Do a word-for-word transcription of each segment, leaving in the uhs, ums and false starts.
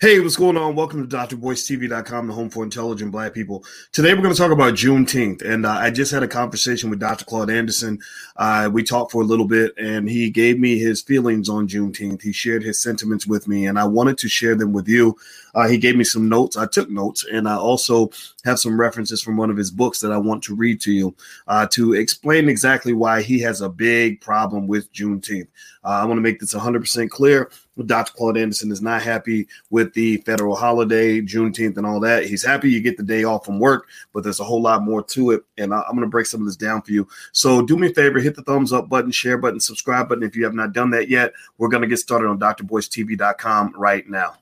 Hey, what's going on? Welcome to Doctor Boyce T V dot com, the home for intelligent black people. Today, we're going to talk about Juneteenth. And uh, I just had a conversation with Doctor Claude Anderson. Uh, we talked for a little bit, and he gave me his feelings on Juneteenth. He shared his sentiments with me, and I wanted to share them with you. Uh, he gave me some notes. I took notes, and I also have some references from one of his books that I want to read to you uh, to explain exactly why he has a big problem with Juneteenth. Uh, I want to make this one hundred percent clear. Doctor Claude Anderson is not happy with the federal holiday, Juneteenth, and all that. He's happy you get the day off from work, but there's a whole lot more to it, and I'm going to break some of this down for you. So do me a favor, hit the thumbs up button, share button, subscribe button if you have not done that yet. We're going to get started on Doctor Boyce T V dot com right now.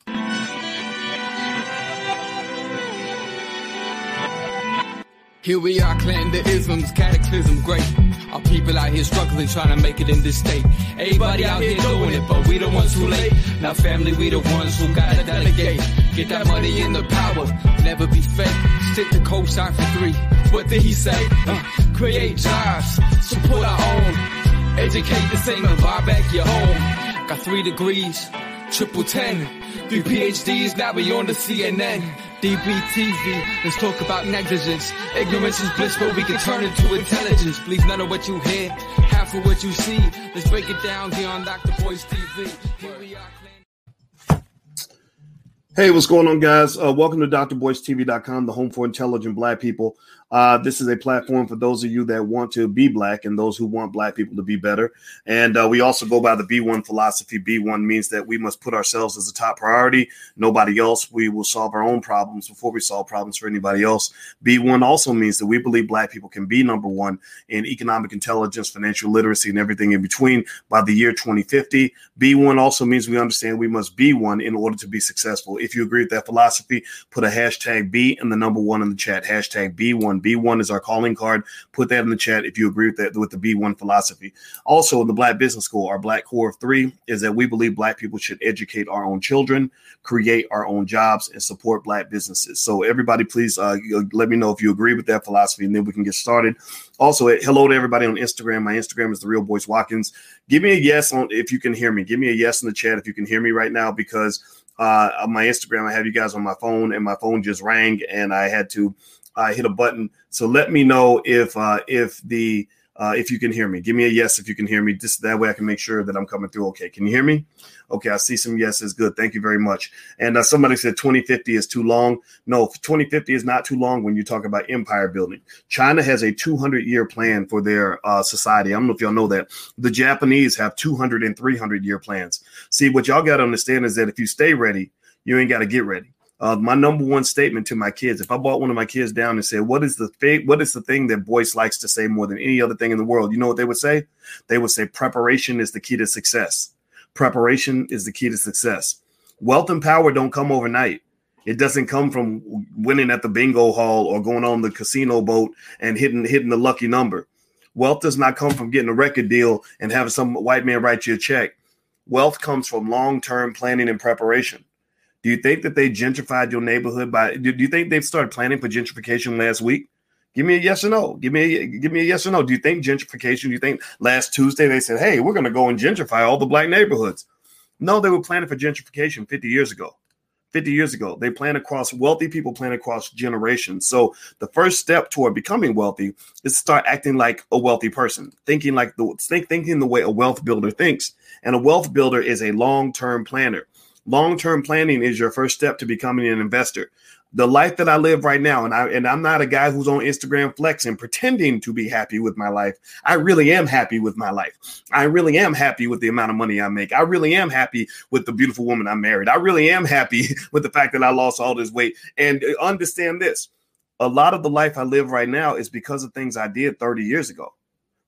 Here we are, clan the isms, cataclysm, great. Our people out here struggling, trying to make it in this state. Everybody out here doing it, but we the ones who late. Now family, we the ones who gotta delegate. Get that money in the power, never be fake. Stick the cosign for three. What did he say? Uh, create jobs, support our own. Educate the same and buy back your home. Got three degrees, triple ten. Three PhDs, now we on the C N N. D B T V, let's talk about negligence. Ignorance is bliss, but we can turn it to intelligence. Please, none of what you hear, half of what you see. Let's break it down here on Doctor Boyce T V. Here we are. Hey, what's going on, guys? Uh, welcome to Doctor Boyce T V dot com, the home for intelligent black people. Uh, this is a platform for those of you that want to be black and those who want black people to be better. And uh, we also go by the B one philosophy. B one means that we must put ourselves as a top priority. Nobody else. We will solve our own problems before we solve problems for anybody else. B one also means that we believe black people can be number one in economic intelligence, financial literacy, and everything in between by the year twenty fifty. B one also means we understand we must be one in order to be successful. If you agree with that philosophy, put a hashtag B and the number one in the chat. Hashtag B one. B one is our calling card. Put that in the chat if you agree with that, with the B one philosophy. Also, in the Black Business School, our Black Core of Three is that we believe Black people should educate our own children, create our own jobs, and support Black businesses. So everybody, please uh, let me know if you agree with that philosophy, and then we can get started. Also, hello to everybody on Instagram. My Instagram is TheRealBoyceWatkins. Give me a yes on if you can hear me. Give me a yes in the chat if you can hear me right now, because uh, on my Instagram, I have you guys on my phone, and my phone just rang, and I had to I uh, hit a button. So let me know if uh, if the uh, if you can hear me. Give me a yes if you can hear me. Just that way I can make sure that I'm coming through. Okay, can you hear me? Okay, I see some yeses. Good. Thank you very much. And uh, somebody said twenty fifty is too long. No, twenty fifty is not too long when you talk about empire building. China has a two hundred year plan for their uh, society. I don't know if y'all know that. The Japanese have two hundred and three hundred year plans. See, what y'all got to understand is that if you stay ready, you ain't got to get ready. Uh, my number one statement to my kids, if I brought one of my kids down and said, what is the fa- what is the thing that Boyce likes to say more than any other thing in the world? You know what they would say? They would say preparation is the key to success. Preparation is the key to success. Wealth and power don't come overnight. It doesn't come from winning at the bingo hall or going on the casino boat and hitting hitting the lucky number. Wealth does not come from getting a record deal and having some white man write you a check. Wealth comes from long-term planning and preparation. Do you think that they gentrified your neighborhood by do you think they've started planning for gentrification last week? Give me a yes or no. Give me a, give me a yes or no. Do you think gentrification, do you think last Tuesday they said, hey, we're going to go and gentrify all the black neighborhoods? No, they were planning for gentrification fifty years ago. fifty years ago, they plan across wealthy people, plan across generations. So the first step toward becoming wealthy is to start acting like a wealthy person, thinking like the think, thinking the way a wealth builder thinks. And a wealth builder is a long-term planner. Long-term planning is your first step to becoming an investor. The life that I live right now, and, I, and I'm not a guy who's on Instagram flexing, pretending to be happy with my life. I really am happy with my life. I really am happy with the amount of money I make. I really am happy with the beautiful woman I married. I really am happy with the fact that I lost all this weight. And understand this, a lot of the life I live right now is because of things I did thirty years ago.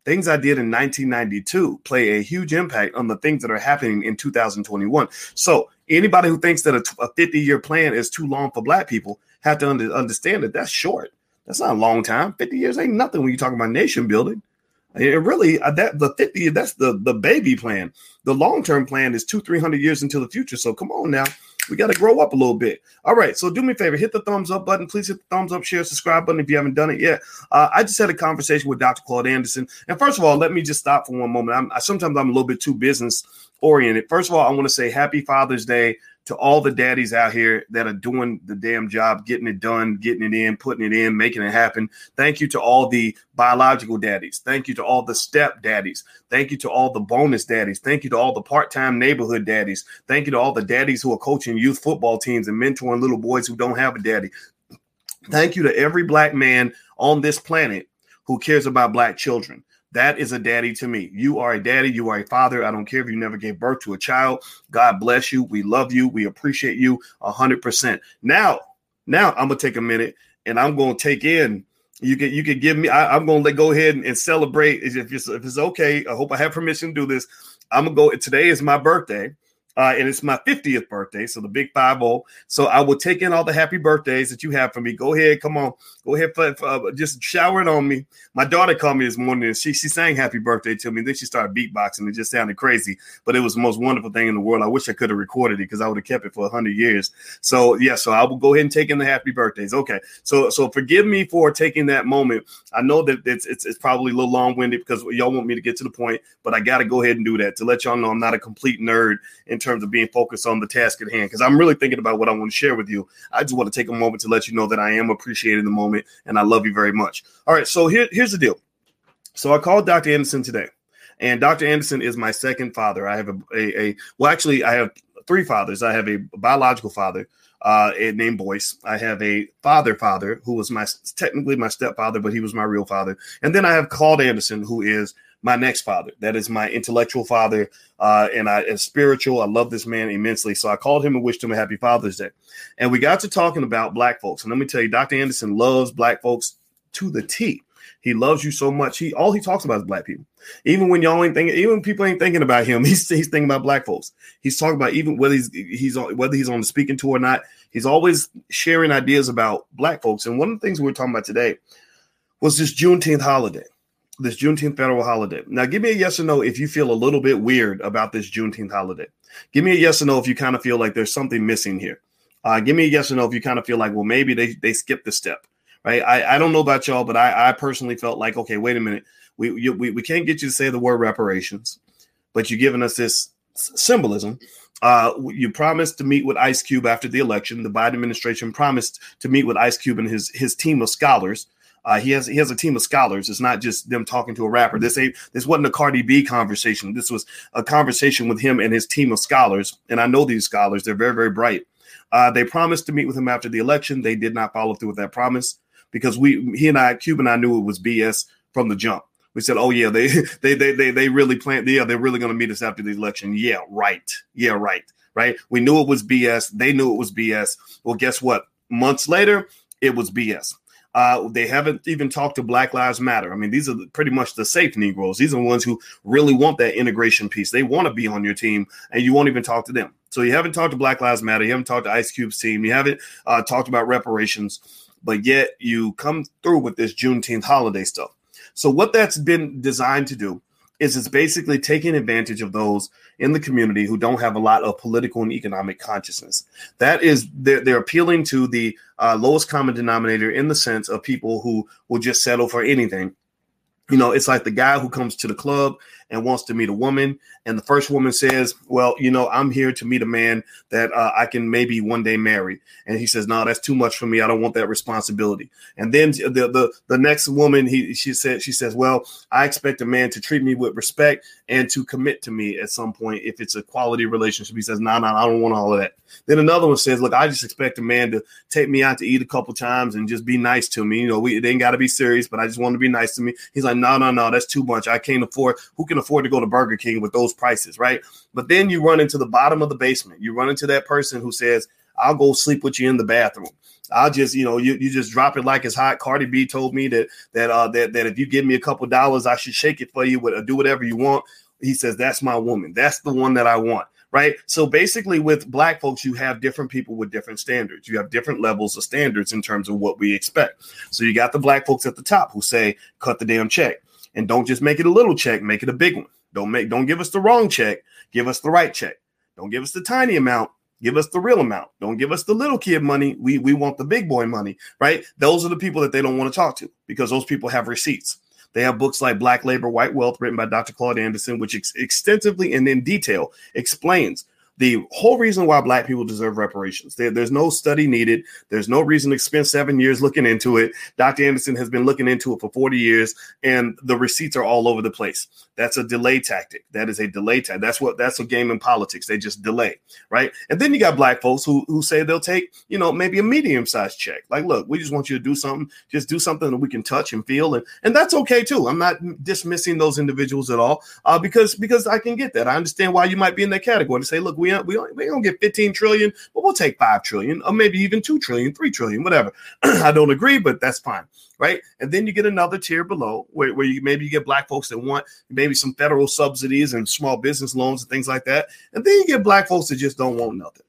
Things I did in nineteen ninety-two play a huge impact on the things that are happening in two thousand twenty-one. So anybody who thinks that a fifty-year plan is too long for black people have to under, understand that that's short. That's not a long time. fifty years ain't nothing when you're talking about nation building. It really, that the fifty, that's the, the baby plan. The long-term plan is two, three hundred years into the future. So come on now. We got to grow up a little bit. All right. So do me a favor. Hit the thumbs up button. Please hit the thumbs up, share, subscribe button if you haven't done it yet. Uh, I just had a conversation with Doctor Claude Anderson. And first of all, let me just stop for one moment. I'm, I, sometimes I'm a little bit too business oriented. First of all, I want to say happy Father's Day to all the daddies out here that are doing the damn job, getting it done, getting it in, putting it in, making it happen. Thank you to all the biological daddies. Thank you to all the step daddies. Thank you to all the bonus daddies. Thank you to all the part-time neighborhood daddies. Thank you to all the daddies who are coaching youth football teams and mentoring little boys who don't have a daddy. Thank you to every black man on this planet who cares about black children. That is a daddy to me. You are a daddy. You are a father. I don't care if you never gave birth to a child. God bless you. We love you. We appreciate you one hundred percent. Now, now I'm going to take a minute and I'm going to take in. You can you can give me. I, I'm going to go ahead and, and celebrate if it's, if it's okay. I hope I have permission to do this. I'm going to go. Today is my birthday. Uh, and it's my fiftieth birthday, so the big five oh. So I will take in all the happy birthdays that you have for me. Go ahead, come on, go ahead, uh, just shower it on me. My daughter called me this morning, and she she sang "Happy Birthday" to me. Then she started beatboxing. It just sounded crazy, but it was the most wonderful thing in the world. I wish I could have recorded it because I would have kept it for a hundred years. So yeah, so I will go ahead and take in the happy birthdays. Okay, so so forgive me for taking that moment. I know that it's it's, it's probably a little long winded because y'all want me to get to the point, but I got to go ahead and do that to let y'all know I'm not a complete nerd in terms terms of being focused on the task at hand, because I'm really thinking about what I want to share with you. I just want to take a moment to let you know that I am appreciating the moment and I love you very much. All right, so here, here's the deal. So I called Doctor Anderson today, and Doctor Anderson is my second father. I have a, a, a well, actually, I have three fathers. I have a biological father uh, named Boyce. I have a father father who was my technically my stepfather, but he was my real father. And then I have Claude Anderson, who is my next father. That is my intellectual father, uh, and I is spiritual. I love this man immensely. So I called him and wished him a happy Father's Day. And we got to talking about black folks. And let me tell you, Doctor Anderson loves black folks to the T. He loves you so much. He all he talks about is black people. Even when y'all ain't thinking, even when people ain't thinking about him, he's he's thinking about black folks. He's talking about even whether he's he's on, whether he's on the speaking tour or not. He's always sharing ideas about black folks. And one of the things we were talking about today was this Juneteenth holiday. This Juneteenth federal holiday. Now, give me a yes or no if you feel a little bit weird about this Juneteenth holiday. Give me a yes or no if you kind of feel like there's something missing here. Uh, give me a yes or no if you kind of feel like, well, maybe they, they skipped a step, right? I, I don't know about y'all, but I, I personally felt like, okay, wait a minute. We, you, we we can't get you to say the word reparations, but you're giving us this symbolism. Uh, you promised to meet with Ice Cube after the election. The Biden administration promised to meet with Ice Cube and his his team of scholars. Uh, he has he has a team of scholars. It's not just them talking to a rapper. This ain't this wasn't a Cardi B conversation. This was a conversation with him and his team of scholars. And I know these scholars. They're very, very bright. Uh, they promised to meet with him after the election. They did not follow through with that promise because we he and I, Cube and I, knew it was B S from the jump. We said, oh, yeah, they they they they, they really planned. Yeah, they're really going to meet us after the election. Yeah, right. Yeah, right. Right. We knew it was B S. They knew it was B S. Well, guess what? Months later, it was B S. Uh, they haven't even talked to Black Lives Matter. I mean, these are pretty much the safe Negroes. These are the ones who really want that integration piece. They want to be on your team, and you won't even talk to them. So you haven't talked to Black Lives Matter. You haven't talked to Ice Cube's team. You haven't uh, talked about reparations, but yet you come through with this Juneteenth holiday stuff. So what that's been designed to do is it's basically taking advantage of those in the community who don't have a lot of political and economic consciousness. That is, they're, they're appealing to the uh, lowest common denominator in the sense of people who will just settle for anything. You know, it's like the guy who comes to the club and wants to meet a woman. And the first woman says, well, you know, I'm here to meet a man that uh, I can maybe one day marry. And he says, no, that's too much for me. I don't want that responsibility. And then the the, the next woman, he she said, she says, well, I expect a man to treat me with respect and to commit to me at some point. If it's a quality relationship, he says, no, nah, no, nah, I don't want all of that. Then another one says, look, I just expect a man to take me out to eat a couple times and just be nice to me. You know, we, it ain't got to be serious, but I just want to be nice to me. He's like, no, no, no, that's too much. I can't afford. Who can afford to go to Burger King with those prices, right? But then you run into the bottom of the basement. You run into that person who says, I'll go sleep with you in the bathroom. I'll just, you know, you you just drop it like it's hot. Cardi B told me that that uh, that that if you give me a couple dollars, I should shake it for you or do whatever you want. He says, that's my woman. That's the one that I want. Right. So basically with black folks, you have different people with different standards. You have different levels of standards in terms of what we expect. So you got the black folks at the top who say, cut the damn check, and don't just make it a little check. Make it a big one. Don't make don't give us the wrong check. Give us the right check. Don't give us the tiny amount. Give us the real amount. Don't give us the little kid money. We we want the big boy money. Right. Those are the people that they don't want to talk to because those people have receipts. They have books like Black Labor, White Wealth, written by Doctor Claude Anderson, which ex- extensively and in detail explains the whole reason why Black people deserve reparations. There, there's no study needed. There's no reason to spend seven years looking into it. Doctor Anderson has been looking into it for forty years, and the receipts are all over the place. That's a delay tactic. That is a delay tactic. That's what that's a game in politics. They just delay, right? And then you got Black folks who who say they'll take, you know, maybe a medium-sized check. Like, look, we just want you to do something. Just do something that we can touch and feel, and and that's okay too. I'm not dismissing those individuals at all, uh, because because I can get that. I understand why you might be in that category to say, look, we we we don't get fifteen trillion, but we'll take five trillion, or maybe even two trillion, three trillion, whatever. I don't agree, but that's fine, right? And then you get another tier below where, where you maybe you get Black folks that want maybe some federal subsidies and small business loans and things like that. And then you get Black folks that just don't want nothing.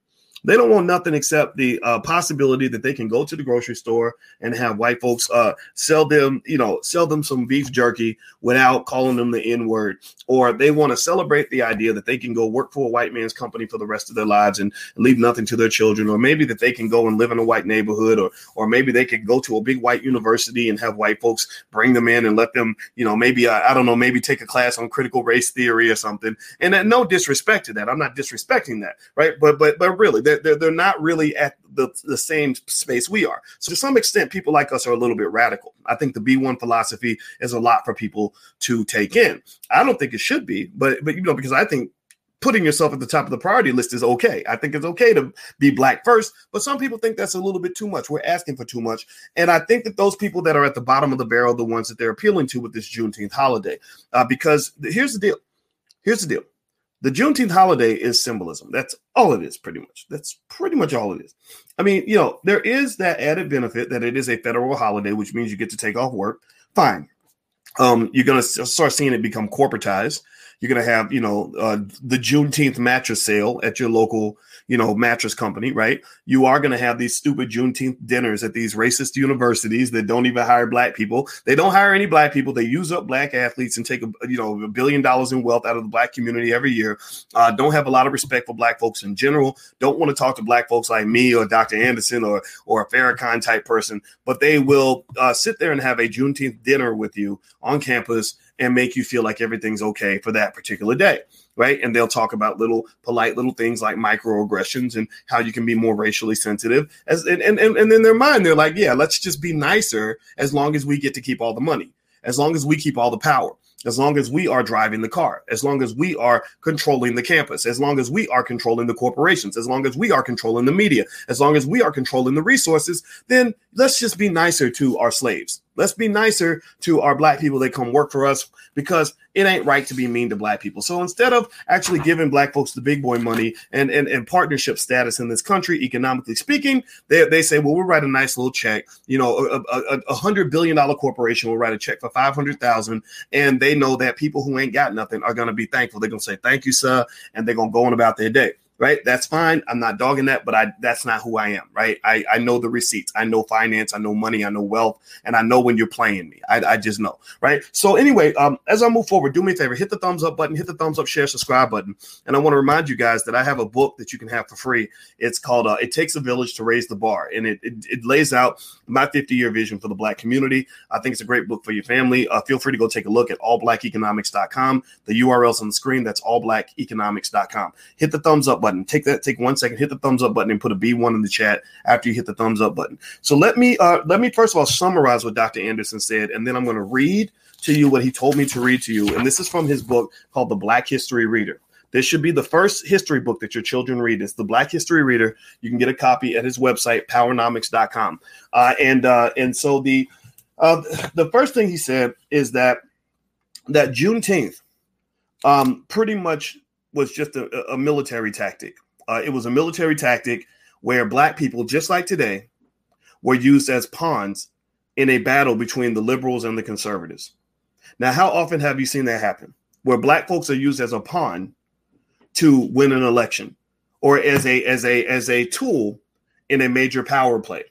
They don't want nothing except the uh, possibility that they can go to the grocery store and have white folks uh, sell them, you know, sell them some beef jerky without calling them the N-word. Or they want to celebrate the idea that they can go work for a white man's company for the rest of their lives and leave nothing to their children. Or maybe that they can go and live in a white neighborhood, or or maybe they could go to a big white university and have white folks bring them in and let them, you know, maybe, uh, I don't know, maybe take a class on critical race theory or something. And that, no disrespect to that. I'm not disrespecting that. Right. But but but really, They're, they're not really at the, the same space we are. So to some extent, people like us are a little bit radical. I think the B one philosophy is a lot for people to take in. I don't think it should be, but but you know, because I think putting yourself at the top of the priority list is okay. I think it's okay to be Black first, but some people think that's a little bit too much. We're asking for too much. And I think that those people that are at the bottom of the barrel are the ones that they're appealing to with this Juneteenth holiday. Uh, because here's the deal. Here's the deal. The Juneteenth holiday is symbolism. That's all it is, pretty much. That's pretty much all it is. I mean, you know, there is that added benefit that it is a federal holiday, which means you get to take off work. Fine. Um, you're going to start seeing it become corporatized. You're going to have, you know, uh, the Juneteenth mattress sale at your local, you know, mattress company, right? You are going to have these stupid Juneteenth dinners at these racist universities that don't even hire Black people. They don't hire any Black people. They use up Black athletes and take, a, you know, a billion dollars in wealth out of the Black community every year. Uh, don't have a lot of respect for Black folks in general. Don't want to talk to Black folks like me or Doctor Anderson or, or a Farrakhan type person, but they will uh, sit there and have a Juneteenth dinner with you on campus and make you feel like everything's okay for that particular day, right? And they'll talk about little polite little things like microaggressions and how you can be more racially sensitive. As and and and in their mind, they're like, yeah, let's just be nicer as long as we get to keep all the money, as long as we keep all the power, as long as we are driving the car, as long as we are controlling the campus, as long as we are controlling the corporations, as long as we are controlling the media, as long as we are controlling the resources, then let's just be nicer to our slaves. Let's be nicer to our Black people that come work for us, because it ain't right to be mean to Black people. So instead of actually giving Black folks the big boy money and, and, and partnership status in this country, economically speaking, they, they say, well, we'll write a nice little check. You know, a, a, a hundred billion dollar corporation will write a check for five hundred thousand. And they know that people who ain't got nothing are going to be thankful. They're going to say, thank you, sir. And they're going to go on about their day. Right. That's fine. I'm not dogging that, but I that's not who I am. Right. I, I know the receipts. I know finance. I know money. I know wealth. And I know when you're playing me. I, I just know. Right. So anyway, um, as I move forward, do me a favor. Hit the thumbs up button. Hit the thumbs up, share, subscribe button. And I want to remind you guys that I have a book that you can have for free. It's called uh, It Takes a Village to Raise the Bar. And it, it, it lays out my fifty year vision for the Black community. I think it's a great book for your family. Uh, feel free to go take a look at all black economics dot com. The U R L's on the screen. That's all black economics dot com. Hit the thumbs up button. Take that. Take one second. Hit the thumbs up button and put a B one in the chat after you hit the thumbs up button. So let me uh, let me first of all summarize what Doctor Anderson said, and then I'm going to read to you what he told me to read to you. And this is from his book called The Black History Reader. This should be the first history book that your children read. It's The Black History Reader. You can get a copy at his website, powernomics dot com. Uh, and uh, and so the uh, the first thing he said is that that Juneteenth um, pretty much was just a, a military tactic. Uh, it was a military tactic where Black people, just like today, were used as pawns in a battle between the liberals and the conservatives. Now, how often have you seen that happen, where Black folks are used as a pawn to win an election, or as a as a as a tool in a major power play?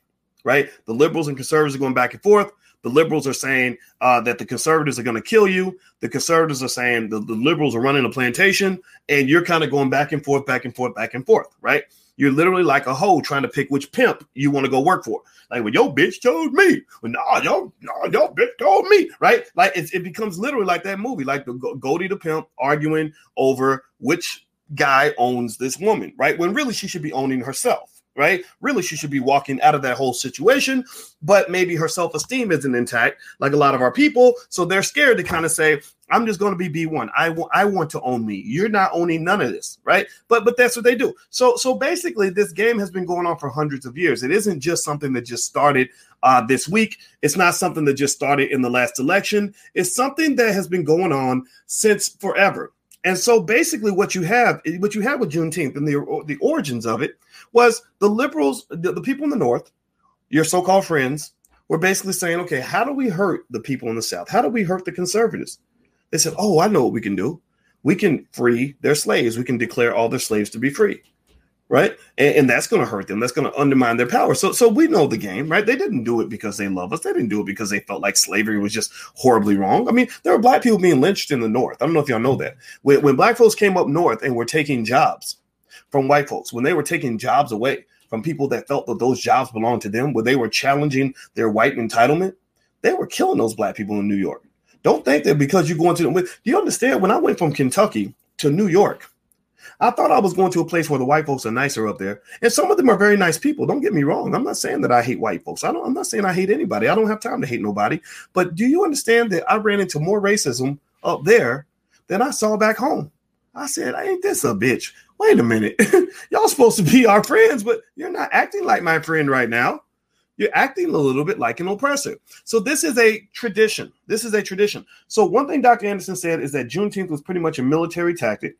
Right? The liberals and conservatives are going back and forth. The liberals are saying uh, that the conservatives are going to kill you. The conservatives are saying the, the liberals are running a plantation, and you're kind of going back and forth, back and forth, back and forth. Right. You're literally like a hoe trying to pick which pimp you want to go work for. Like, well, your bitch told me. Well, nah, yo, nah, your bitch told me. Right. Like it's, it becomes literally like that movie, like the Goldie the Pimp arguing over which guy owns this woman, right? When really she should be owning herself, right? Really, she should be walking out of that whole situation, but maybe her self-esteem isn't intact, like a lot of our people. So they're scared to kind of say, I'm just going to be B one. I want, I want to own me. You're not owning none of this, right? But but that's what they do. So so basically, this game has been going on for hundreds of years. It isn't just something that just started uh, this week. It's not something that just started in the last election. It's something that has been going on since forever. And so basically what you have, what you have with Juneteenth and the, the origins of it was the liberals, the, the people in the North, your so-called friends, were basically saying, okay, how do we hurt the people in the South? How do we hurt the conservatives? They said, oh, I know what we can do. We can free their slaves. We can declare all their slaves to be free, right? And, and that's going to hurt them. That's going to undermine their power. So so we know the game, right? They didn't do it because they love us. They didn't do it because they felt like slavery was just horribly wrong. I mean, there were black people being lynched in the North. I don't know if y'all know that. When, when black folks came up North and were taking jobs from white folks, when they were taking jobs away from people that felt that those jobs belonged to them, when they were challenging their white entitlement, they were killing those black people in New York. Don't think that because you're going to the, do you understand? When I went from Kentucky to New York, I thought I was going to a place where the white folks are nicer up there. And some of them are very nice people. Don't get me wrong. I'm not saying that I hate white folks. I don't, I'm not saying I hate anybody. I don't have time to hate nobody. But do you understand that I ran into more racism up there than I saw back home? I said, ain't this a bitch? Wait a minute. Y'all supposed to be our friends, but you're not acting like my friend right now. You're acting a little bit like an oppressor. So this is a tradition. This is a tradition. So one thing Doctor Anderson said is that Juneteenth was pretty much a military tactic.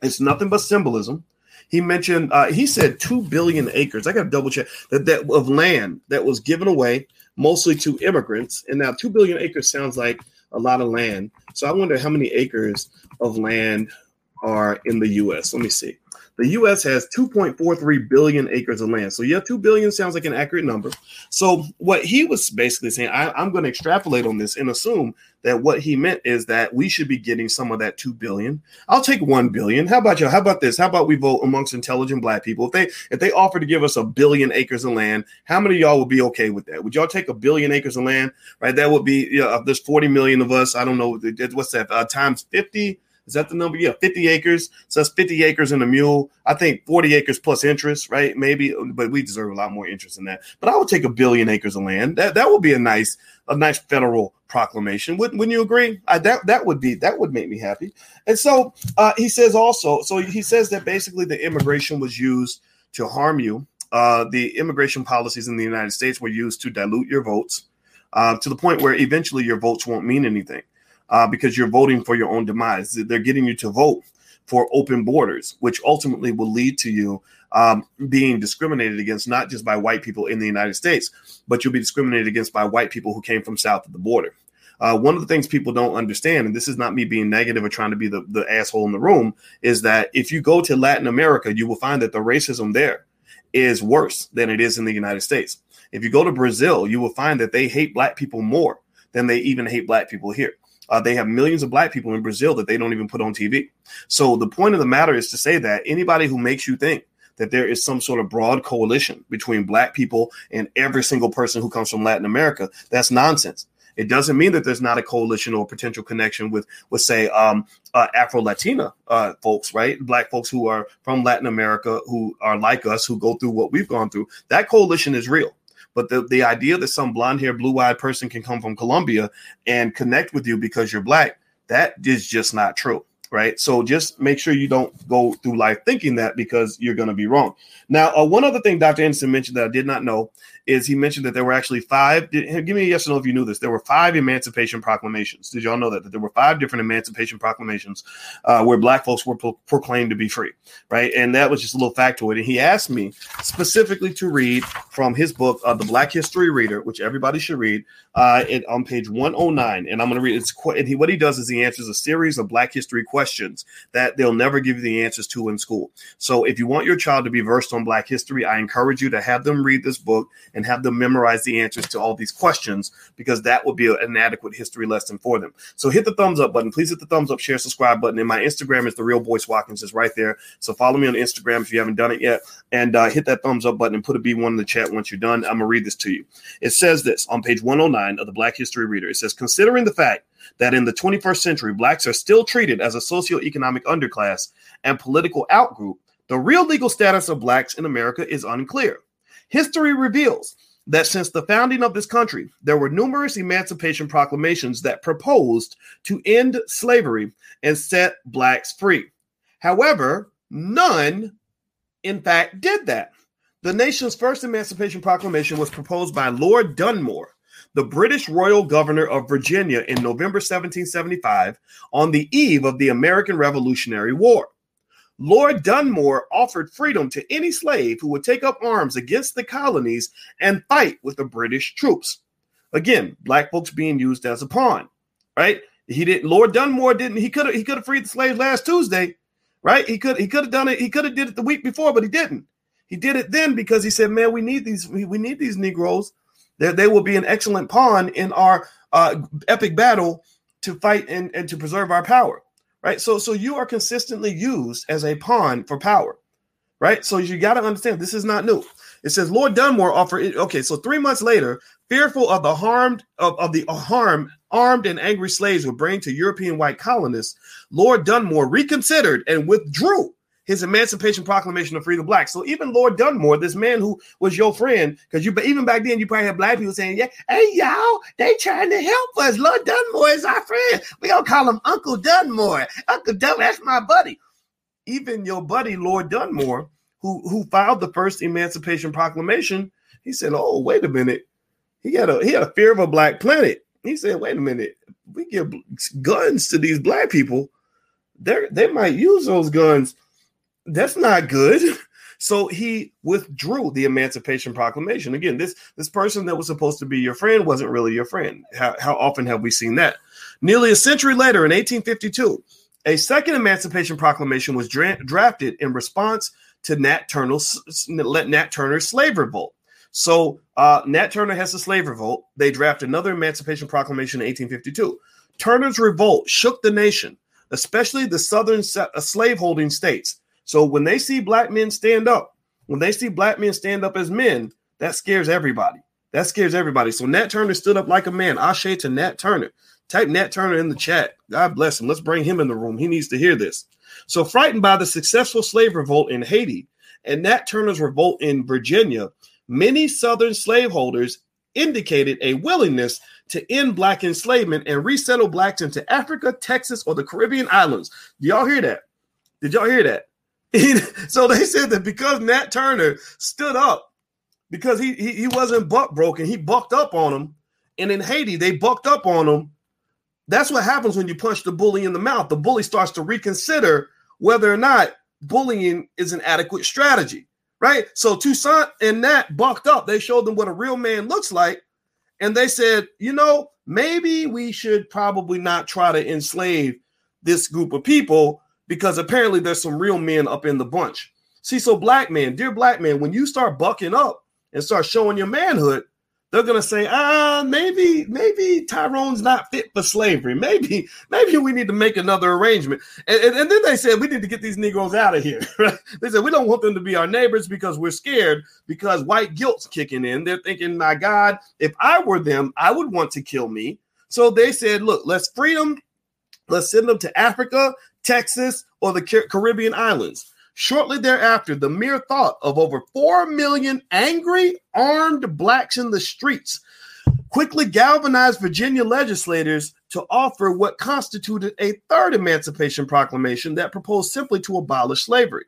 It's nothing but symbolism. He mentioned, uh, he said two billion acres. I got to double check that, that of land that was given away mostly to immigrants. And now two billion acres sounds like a lot of land. So I wonder how many acres of land are in the U S. Let me see. The U S has two point four three billion acres of land. So yeah, two billion sounds like an accurate number. So what he was basically saying, I, I'm going to extrapolate on this and assume that what he meant is that we should be getting some of that two billion. I'll take one billion. How about y'all? How about this? How about we vote amongst intelligent black people? If they if they offer to give us a billion acres of land, how many of y'all would be okay with that? Would y'all take a billion acres of land? Right? That would be, you know, there's forty million of us. I don't know. What's that? Uh, times fifty? Is that the number? Yeah, fifty acres. So that's fifty acres and a mule. I think forty acres plus interest, right? Maybe, but we deserve a lot more interest than that. But I would take a billion acres of land. That that would be a nice, a nice federal proclamation. Wouldn't, wouldn't you agree? I, that that would be that would make me happy. And so uh, he says also. So he says that basically the immigration was used to harm you. Uh, the immigration policies in the United States were used to dilute your votes uh, to the point where eventually your votes won't mean anything. Uh, because you're voting for your own demise. They're getting you to vote for open borders, which ultimately will lead to you um, being discriminated against, not just by white people in the United States, but you'll be discriminated against by white people who came from south of the border. Uh, one of the things people don't understand, and this is not me being negative or trying to be the, the asshole in the room, is that if you go to Latin America, you will find that the racism there is worse than it is in the United States. If you go to Brazil, you will find that they hate black people more than they even hate black people here. Uh, they have millions of black people in Brazil that they don't even put on T V. So the point of the matter is to say that anybody who makes you think that there is some sort of broad coalition between black people and every single person who comes from Latin America, that's nonsense. It doesn't mean that there's not a coalition or potential connection with, with say, um, uh, Afro-Latina uh, folks, right? Black folks who are from Latin America, who are like us, who go through what we've gone through. That coalition is real. But the, the idea that some blonde-haired, blue-eyed person can come from Colombia and connect with you because you're black, that is just not true, right? So just make sure you don't go through life thinking that, because you're going to be wrong. Now, uh, one other thing Doctor Anderson mentioned that I did not know is he mentioned that there were actually five. Did, give me a yes or no if you knew this. There were five Emancipation Proclamations. Did y'all know that? That there were five different Emancipation Proclamations uh, where black folks were pro- proclaimed to be free, right? And that was just a little factoid. And he asked me specifically to read from his book, uh, The Black History Reader, which everybody should read, uh, it, on page one oh nine. And I'm going to read it's qu- and he, what he does is he answers a series of black history questions that they'll never give you the answers to in school. So if you want your child to be versed on black history, I encourage you to have them read this book and have them memorize the answers to all these questions, because that would be an adequate history lesson for them. So hit the thumbs up button. Please hit the thumbs up, share, subscribe button. And my Instagram is TheRealBoyceWatkins. It's right there. So follow me on Instagram if you haven't done it yet. And uh, hit that thumbs up button and put a B one in the chat. chat once you're done. I'm going to read this to you. It says this on page one oh nine of the Black History Reader. It says, considering the fact that in the twenty-first century, blacks are still treated as a socioeconomic underclass and political outgroup, the real legal status of blacks in America is unclear. History reveals that since the founding of this country, there were numerous emancipation proclamations that proposed to end slavery and set blacks free. However, none, in fact, did that. The nation's first Emancipation Proclamation was proposed by Lord Dunmore, the British Royal Governor of Virginia, in November seventeen seventy-five, on the eve of the American Revolutionary War. Lord Dunmore offered freedom to any slave who would take up arms against the colonies and fight with the British troops. Again, black folks being used as a pawn, right? He didn't. Lord Dunmore didn't. He could have. He could have freed the slaves last Tuesday, right? He could. He could have done it. He could have did it the week before, but he didn't. He did it then because he said, "Man, we need these. We, we need these Negroes. They, they will be an excellent pawn in our uh, epic battle to fight and, and to preserve our power." Right. So so you are consistently used as a pawn for power. Right. So you got to understand this is not new. It says Lord Dunmore offered. OK, so three months later, fearful of the harmed of, of the harm armed and angry slaves would bring to European white colonists, Lord Dunmore reconsidered and withdrew his Emancipation Proclamation to free the blacks. So even Lord Dunmore, this man who was your friend, because you even back then you probably had black people saying, "Yeah, hey y'all, they trying to help us. Lord Dunmore is our friend. We gonna call him Uncle Dunmore. Uncle Dunmore, that's my buddy." Even your buddy Lord Dunmore, who who filed the first Emancipation Proclamation, he said, "Oh, wait a minute." He had a he had a fear of a black planet. He said, "Wait a minute, we give guns to these black people. They they might use those guns. That's not good." So he withdrew the Emancipation Proclamation. Again, this, this person that was supposed to be your friend wasn't really your friend. How, how often have we seen that? Nearly a century later, in eighteen fifty-two, a second Emancipation Proclamation was dra- drafted in response to Nat Turner's, Nat Turner's slave revolt. So uh, Nat Turner has the slave revolt. They draft another Emancipation Proclamation in eighteen fifty-two. Turner's revolt shook the nation, especially the southern se- uh, slaveholding states. So when they see black men stand up, when they see black men stand up as men, that scares everybody. That scares everybody. So Nat Turner stood up like a man. Ashe to Nat Turner. Type Nat Turner in the chat. God bless him. Let's bring him in the room. He needs to hear this. So frightened by the successful slave revolt in Haiti and Nat Turner's revolt in Virginia, many Southern slaveholders indicated a willingness to end black enslavement and resettle blacks into Africa, Texas, or the Caribbean islands. Do y'all hear that? Did y'all hear that? So they said that because Nat Turner stood up, because he, he he wasn't buck broken, he bucked up on him. And in Haiti, they bucked up on him. That's what happens when you punch the bully in the mouth. The bully starts to reconsider whether or not bullying is an adequate strategy, right? So Toussaint and Nat bucked up. They showed them what a real man looks like. And they said, you know, maybe we should probably not try to enslave this group of people, because apparently there's some real men up in the bunch. See, so black man, dear black man, when you start bucking up and start showing your manhood, they're going to say, ah, maybe, maybe Tyrone's not fit for slavery. Maybe, maybe we need to make another arrangement. And, and, and then they said, we need to get these Negroes out of here. Right? They said, we don't want them to be our neighbors because we're scared, because white guilt's kicking in. They're thinking, my God, if I were them, I would want to kill me. So they said, look, let's free them. Let's send them to Africa, Texas, or the Car- Caribbean islands. Shortly thereafter, the mere thought of over four million angry, armed blacks in the streets quickly galvanized Virginia legislators to offer what constituted a third Emancipation Proclamation that proposed simply to abolish slavery.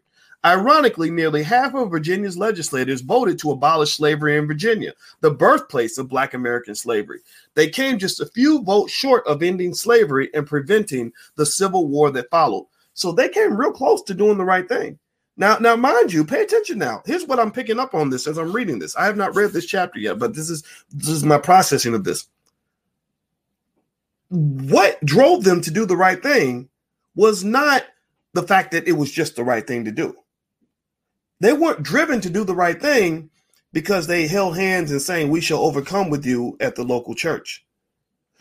Ironically, nearly half of Virginia's legislators voted to abolish slavery in Virginia, the birthplace of black American slavery. They came just a few votes short of ending slavery and preventing the Civil War that followed. So they came real close to doing the right thing. Now, now, mind you, pay attention now. Here's what I'm picking up on this as I'm reading this. I have not read this chapter yet, but this is this is my processing of this. What drove them to do the right thing was not the fact that it was just the right thing to do. They weren't driven to do the right thing because they held hands and saying, "We shall overcome with you" at the local church.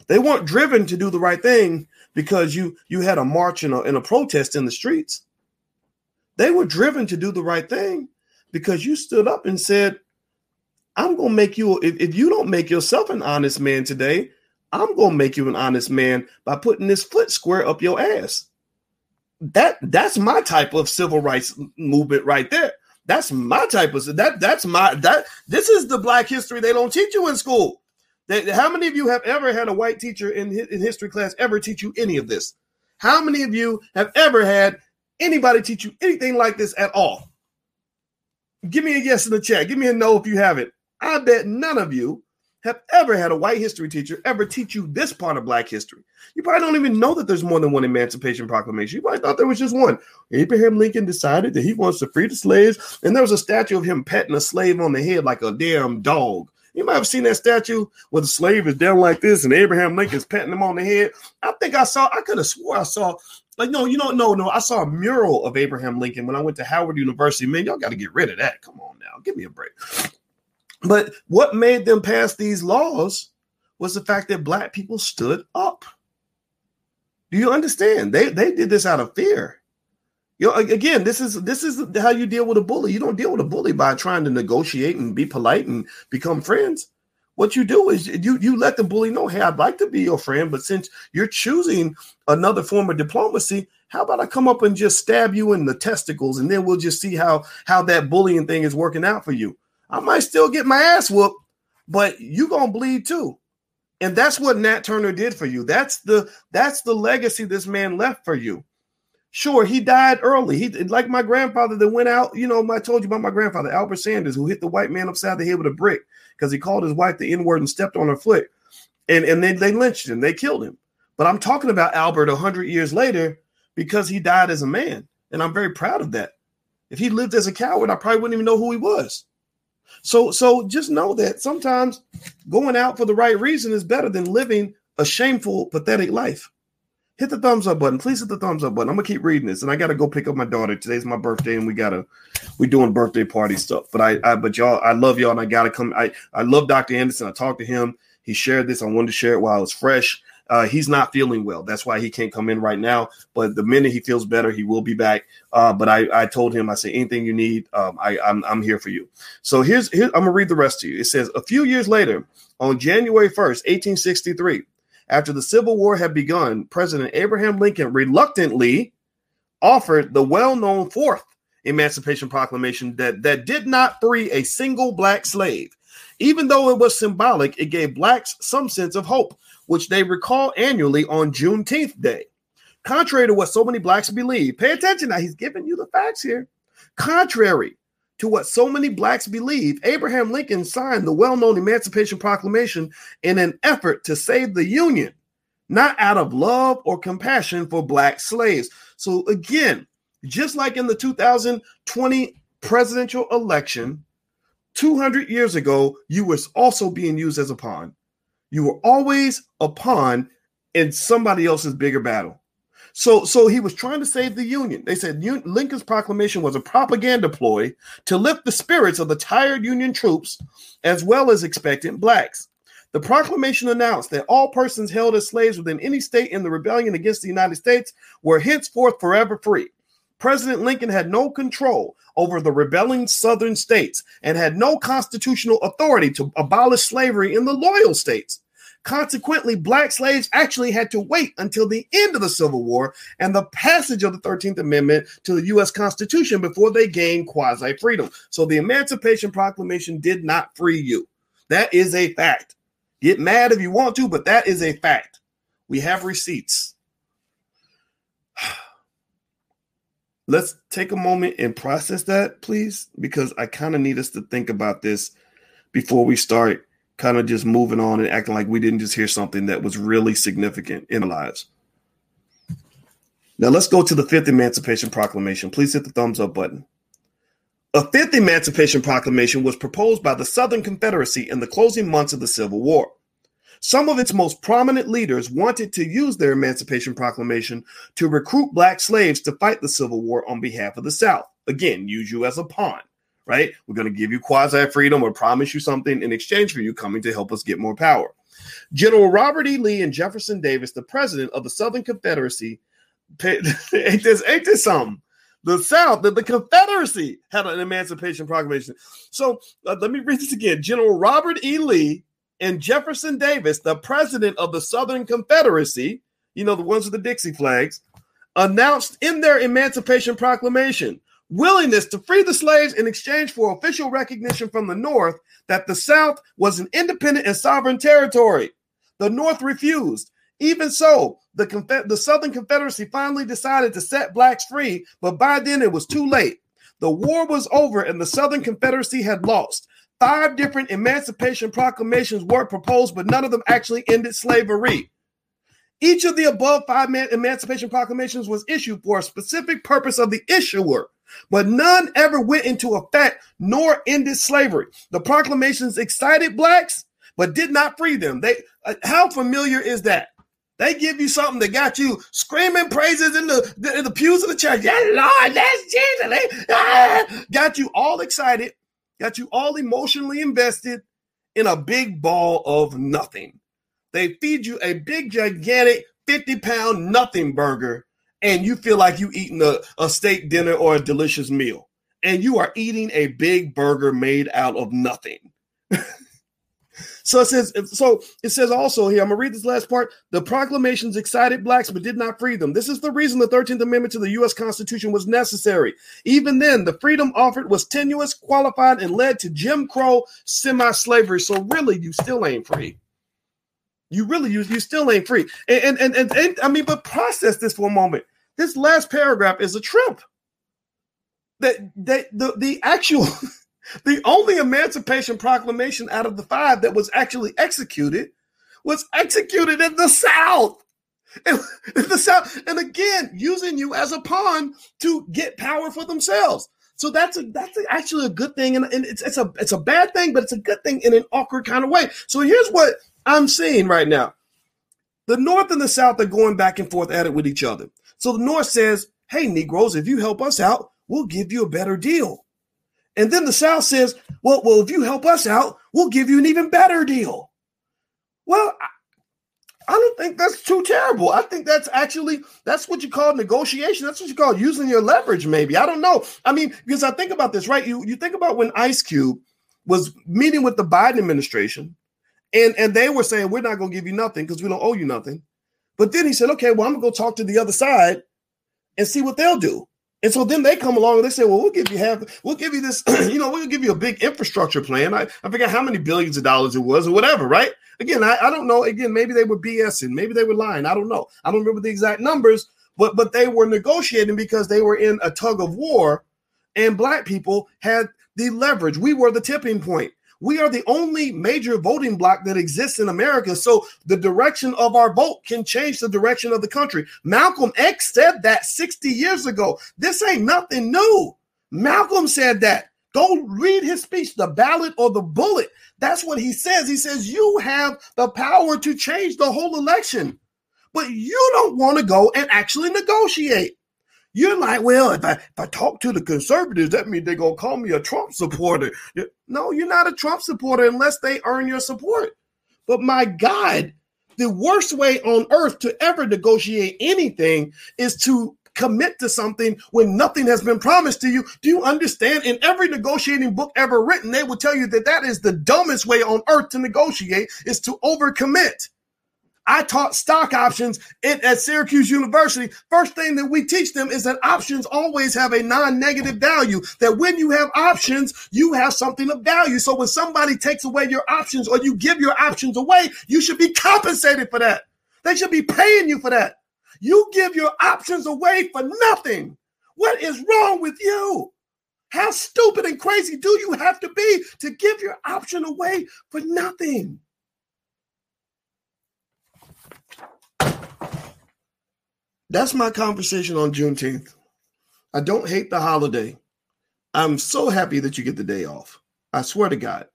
They weren't driven to do the right thing because you you had a march and a, and a protest in the streets. They were driven to do the right thing because you stood up and said, I'm going to make you, if, if you don't make yourself an honest man today, I'm going to make you an honest man by putting this foot square up your ass. That that's my type of civil rights movement right there. That's my type of that. That's my that. This is the Black history they don't teach you in school. They, how many of you have ever had a white teacher in, in history class ever teach you any of this? How many of you have ever had anybody teach you anything like this at all? Give me a yes in the chat. Give me a no if you haven't. I bet none of you have ever had a white history teacher ever teach you this part of Black history. You probably don't even know that there's more than one Emancipation Proclamation. You probably thought there was just one. Abraham Lincoln decided that he wants to free the slaves, and there was a statue of him patting a slave on the head like a damn dog. You might have seen that statue where the slave is down like this and Abraham Lincoln's patting him on the head. I think I saw, I could have swore I saw, like, no, you don't know, no, I saw a mural of Abraham Lincoln when I went to Howard University. Man, y'all got to get rid of that. Come on now, give me a break. But what made them pass these laws was the fact that Black people stood up. Do you understand? They they did this out of fear. You know, again, this is this is how you deal with a bully. You don't deal with a bully by trying to negotiate and be polite and become friends. What you do is you you let the bully know, hey, I'd like to be your friend, but since you're choosing another form of diplomacy, how about I come up and just stab you in the testicles, and then we'll just see how how that bullying thing is working out for you. I might still get my ass whooped, but you gonna bleed too. And that's what Nat Turner did for you. That's the that's the legacy this man left for you. Sure, he died early. He like my grandfather that went out, you know, I told you about my grandfather, Albert Sanders, who hit the white man upside the head with a brick because he called his wife the N-word and stepped on her foot. And, and then they lynched him. They killed him. But I'm talking about Albert one hundred years later because he died as a man. And I'm very proud of that. If he lived as a coward, I probably wouldn't even know who he was. So so just know that sometimes going out for the right reason is better than living a shameful, pathetic life. Hit the thumbs up button. Please hit the thumbs up button. I'm going to keep reading this, and I got to go pick up my daughter. Today's my birthday, and we got to we doing birthday party stuff. But I, I but y'all, I love y'all, and I got to come. I, I love Doctor Anderson. I talked to him. He shared this. I wanted to share it while it's fresh. Uh, he's not feeling well. That's why he can't come in right now. But the minute he feels better, he will be back. Uh, but I, I told him, I said, anything you need, um, I, I'm, I'm here for you. So here's, here, I'm going to read the rest to you. It says, a few years later, on January first, eighteen sixty-three, after the Civil War had begun, President Abraham Lincoln reluctantly offered the well-known Fourth Emancipation Proclamation that, that did not free a single Black slave. Even though it was symbolic, it gave Blacks some sense of hope, which they recall annually on Juneteenth Day. Contrary to what so many Blacks believe, pay attention now, he's giving you the facts here. Contrary to what so many Blacks believe, Abraham Lincoln signed the well-known Emancipation Proclamation in an effort to save the Union, not out of love or compassion for Black slaves. So again, just like in the two thousand twenty presidential election, two hundred years ago, you were also being used as a pawn. You were always a pawn in somebody else's bigger battle. So, so he was trying to save the Union. They said Lincoln's proclamation was a propaganda ploy to lift the spirits of the tired Union troops as well as expectant Blacks. The proclamation announced that all persons held as slaves within any state in the rebellion against the United States were henceforth forever free. President Lincoln had no control over the rebelling Southern states and had no constitutional authority to abolish slavery in the loyal states. Consequently, Black slaves actually had to wait until the end of the Civil War and the passage of the thirteenth Amendment to the U S Constitution before they gained quasi-freedom. So the Emancipation Proclamation did not free you. That is a fact. Get mad if you want to, but that is a fact. We have receipts. Let's take a moment and process that, please, because I kind of need us to think about this before we start kind of just moving on and acting like we didn't just hear something that was really significant in our lives. Now let's go to the Fifth Emancipation Proclamation. Please hit the thumbs up button. A Fifth Emancipation Proclamation was proposed by the Southern Confederacy in the closing months of the Civil War. Some of its most prominent leaders wanted to use their Emancipation Proclamation to recruit Black slaves to fight the Civil War on behalf of the South. Again, use you as a pawn. Right? We're going to give you quasi-freedom or promise you something in exchange for you coming to help us get more power. General Robert E. Lee and Jefferson Davis, the president of the Southern Confederacy, paid, ain't, this, ain't this something? the South, that the Confederacy had an Emancipation Proclamation. So uh, let me read this again. General Robert E. Lee and Jefferson Davis, the president of the Southern Confederacy, you know, the ones with the Dixie flags, announced in their Emancipation Proclamation willingness to free the slaves in exchange for official recognition from the North that the South was an independent and sovereign territory. The North refused. Even so, the, Confe- the Southern Confederacy finally decided to set blacks free, but by then it was too late. The war was over and the Southern Confederacy had lost. Five different Emancipation Proclamations were proposed, but none of them actually ended slavery. Each of the above five man- Emancipation Proclamations was issued for a specific purpose of the issuer, but none ever went into effect nor ended slavery. The proclamations excited blacks, but did not free them. They, uh, how familiar is that? They give you something that got you screaming praises in the, the, in the pews of the church. Yeah, Lord, that's Jesus. They, ah, got you all excited, got you all emotionally invested in a big ball of nothing. They feed you a big, gigantic fifty-pound nothing burger, and you feel like you eating a, a steak dinner or a delicious meal, and you are eating a big burger made out of nothing. So it says, so it says also here, I'm going to read this last part. The proclamations excited blacks, but did not free them. This is the reason the thirteenth Amendment to the U S Constitution was necessary. Even then, the freedom offered was tenuous, qualified, and led to Jim Crow semi-slavery. So really, you still ain't free. You really, you, you still ain't free. And, and, and, and I mean, but process this for a moment. This last paragraph is a trip. That, that the, the actual... The only Emancipation Proclamation out of the five that was actually executed was executed in the South. In the South, and again, using you as a pawn to get power for themselves. So that's a, that's a, actually a good thing, and, and it's, it's a it's a bad thing, but it's a good thing in an awkward kind of way. So here's what I'm seeing right now: the North and the South are going back and forth at it with each other. So the North says, "Hey, Negroes, if you help us out, we'll give you a better deal." And then the South says, well, well, if you help us out, we'll give you an even better deal. Well, I, I don't think that's too terrible. I think that's actually, that's what you call negotiation. That's what you call using your leverage, maybe. I don't know. I mean, because I think about this, right? You you think about when Ice Cube was meeting with the Biden administration, and, and they were saying, we're not going to give you nothing because we don't owe you nothing. But then he said, okay, well, I'm going to go talk to the other side and see what they'll do. And so then they come along and they say, well, we'll give you half, we'll give you this, you know, we'll give you a big infrastructure plan. I, I forget how many billions of dollars it was or whatever, right? Again, I, I don't know. Again, maybe they were BSing, maybe they were lying. I don't know. I don't remember the exact numbers, but but they were negotiating because they were in a tug of war, and black people had the leverage. We were the tipping point. We are the only major voting bloc that exists in America. So the direction of our vote can change the direction of the country. Malcolm X said that sixty years ago. This ain't nothing new. Malcolm said that. Go read his speech, The Ballot or the Bullet. That's what he says. He says, you have the power to change the whole election, but you don't want to go and actually negotiate. You're like, well, if I, if I talk to the conservatives, that means they're going to call me a Trump supporter. No, you're not a Trump supporter unless they earn your support. But my God, the worst way on earth to ever negotiate anything is to commit to something when nothing has been promised to you. Do you understand? In every negotiating book ever written, they will tell you that that is the dumbest way on earth to negotiate, is to overcommit. I taught stock options at, at Syracuse University. First thing that we teach them is that options always have a non-negative value, that when you have options, you have something of value. So when somebody takes away your options or you give your options away, you should be compensated for that. They should be paying you for that. You give your options away for nothing. What is wrong with you? How stupid and crazy do you have to be to give your option away for nothing? That's my conversation on Juneteenth. I don't hate the holiday. I'm so happy that you get the day off. I swear to God.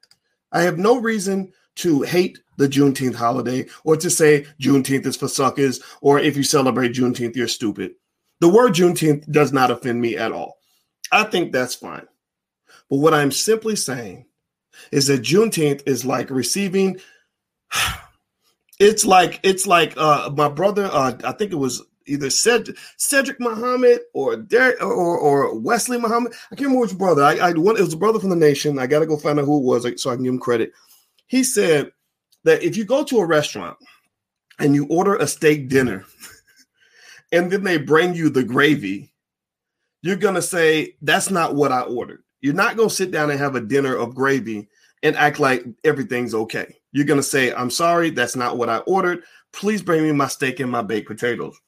I have no reason to hate the Juneteenth holiday or to say Juneteenth is for suckers or if you celebrate Juneteenth, you're stupid. The word Juneteenth does not offend me at all. I think that's fine. But what I'm simply saying is that Juneteenth is like receiving. It's like it's like uh, my brother, uh, I think it was either Ced, Cedric Muhammad or Derek or, or Wesley Muhammad. I can't remember which brother. I, I one, it was a brother from the Nation. I got to go find out who it was so I can give him credit. He said that if you go to a restaurant and you order a steak dinner and then they bring you the gravy, you're going to say, that's not what I ordered. You're not going to sit down and have a dinner of gravy and act like everything's okay. You're going to say, I'm sorry, that's not what I ordered. Please bring me my steak and my baked potatoes.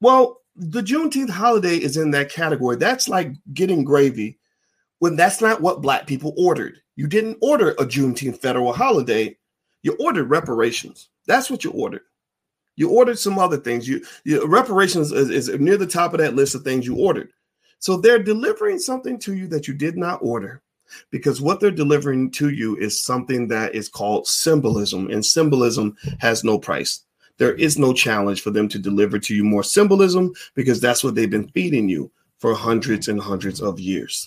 Well, the Juneteenth holiday is in that category. That's like getting gravy when that's not what Black people ordered. You didn't order a Juneteenth federal holiday. You ordered reparations. That's what you ordered. You ordered some other things. You, you reparations is, is near the top of that list of things you ordered. So they're delivering something to you that you did not order, because what they're delivering to you is something that is called symbolism, and symbolism has no price. There is no challenge for them to deliver to you more symbolism, because that's what they've been feeding you for hundreds and hundreds of years.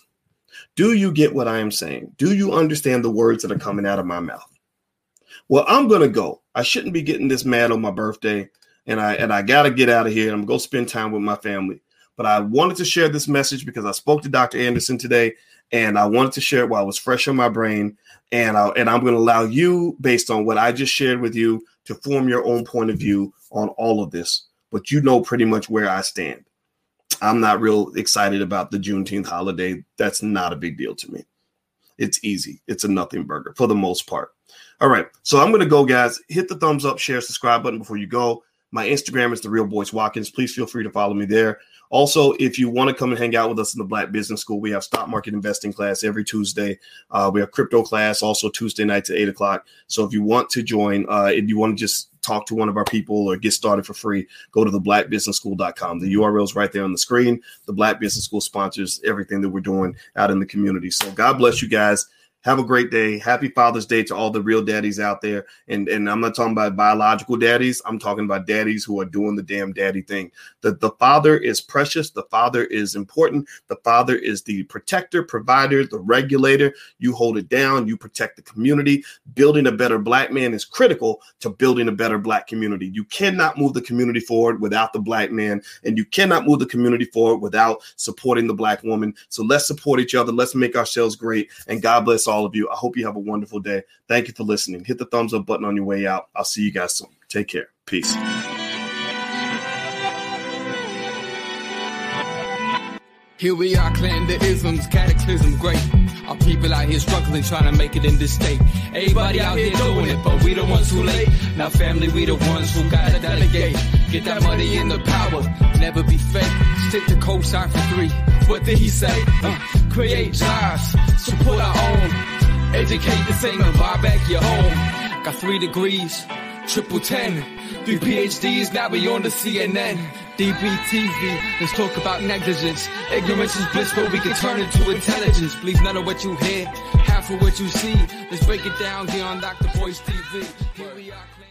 Do you get what I am saying? Do you understand the words that are coming out of my mouth? Well, I'm going to go. I shouldn't be getting this mad on my birthday, and I and I got to get out of here. I'm going to spend time with my family. But I wanted to share this message because I spoke to Doctor Anderson today, and I wanted to share it while it was fresh on my brain. And, I, and I'm going to allow you, based on what I just shared with you, to form your own point of view on all of this. But you know pretty much where I stand. I'm not real excited about the Juneteenth holiday. That's not a big deal to me. It's easy. It's a nothing burger for the most part. All right. So I'm going to go, guys. Hit the thumbs up, share, subscribe button before you go. My Instagram is The Real Boyce Watkins. Please feel free to follow me there. Also, if you want to come and hang out with us in the Black Business School, we have stock market investing class every Tuesday. Uh, we have crypto class also Tuesday nights at eight o'clock. So if you want to join, uh, if you want to just talk to one of our people or get started for free, go to the black business school dot com. The U R L is right there on the screen. The Black Business School sponsors everything that we're doing out in the community. So God bless you guys. Have a great day. Happy Father's Day to all the real daddies out there. And, and I'm not talking about biological daddies. I'm talking about daddies who are doing the damn daddy thing. The, the father is precious. The father is important. The father is the protector, provider, the regulator. You hold it down. You protect the community. Building a better Black man is critical to building a better Black community. You cannot move the community forward without the Black man. And you cannot move the community forward without supporting the Black woman. So let's support each other. Let's make ourselves great. And God bless all of you. I hope you have a wonderful day. Thank you for listening. Hit the thumbs up button on your way out. I'll see you guys soon. Take care. Peace. Here we are, clan the isms, cataclysm great. Our people out here struggling, trying to make it in this state. Everybody out here doing it, but we the ones who late. Now family, we the ones who gotta delegate. Get that money in the power, never be fake. Stick to cosign for three. What did he say? Uh, create jobs, support our own. Educate the same and buy back your home. Got three degrees, triple ten. Three PhDs, now we on the C N N. D B T V, let's talk about negligence. Ignorance is bliss, but we can turn it to intelligence. Believe none of what you hear, half of what you see. Let's break it down here on Doctor Boyce T V. Here we are.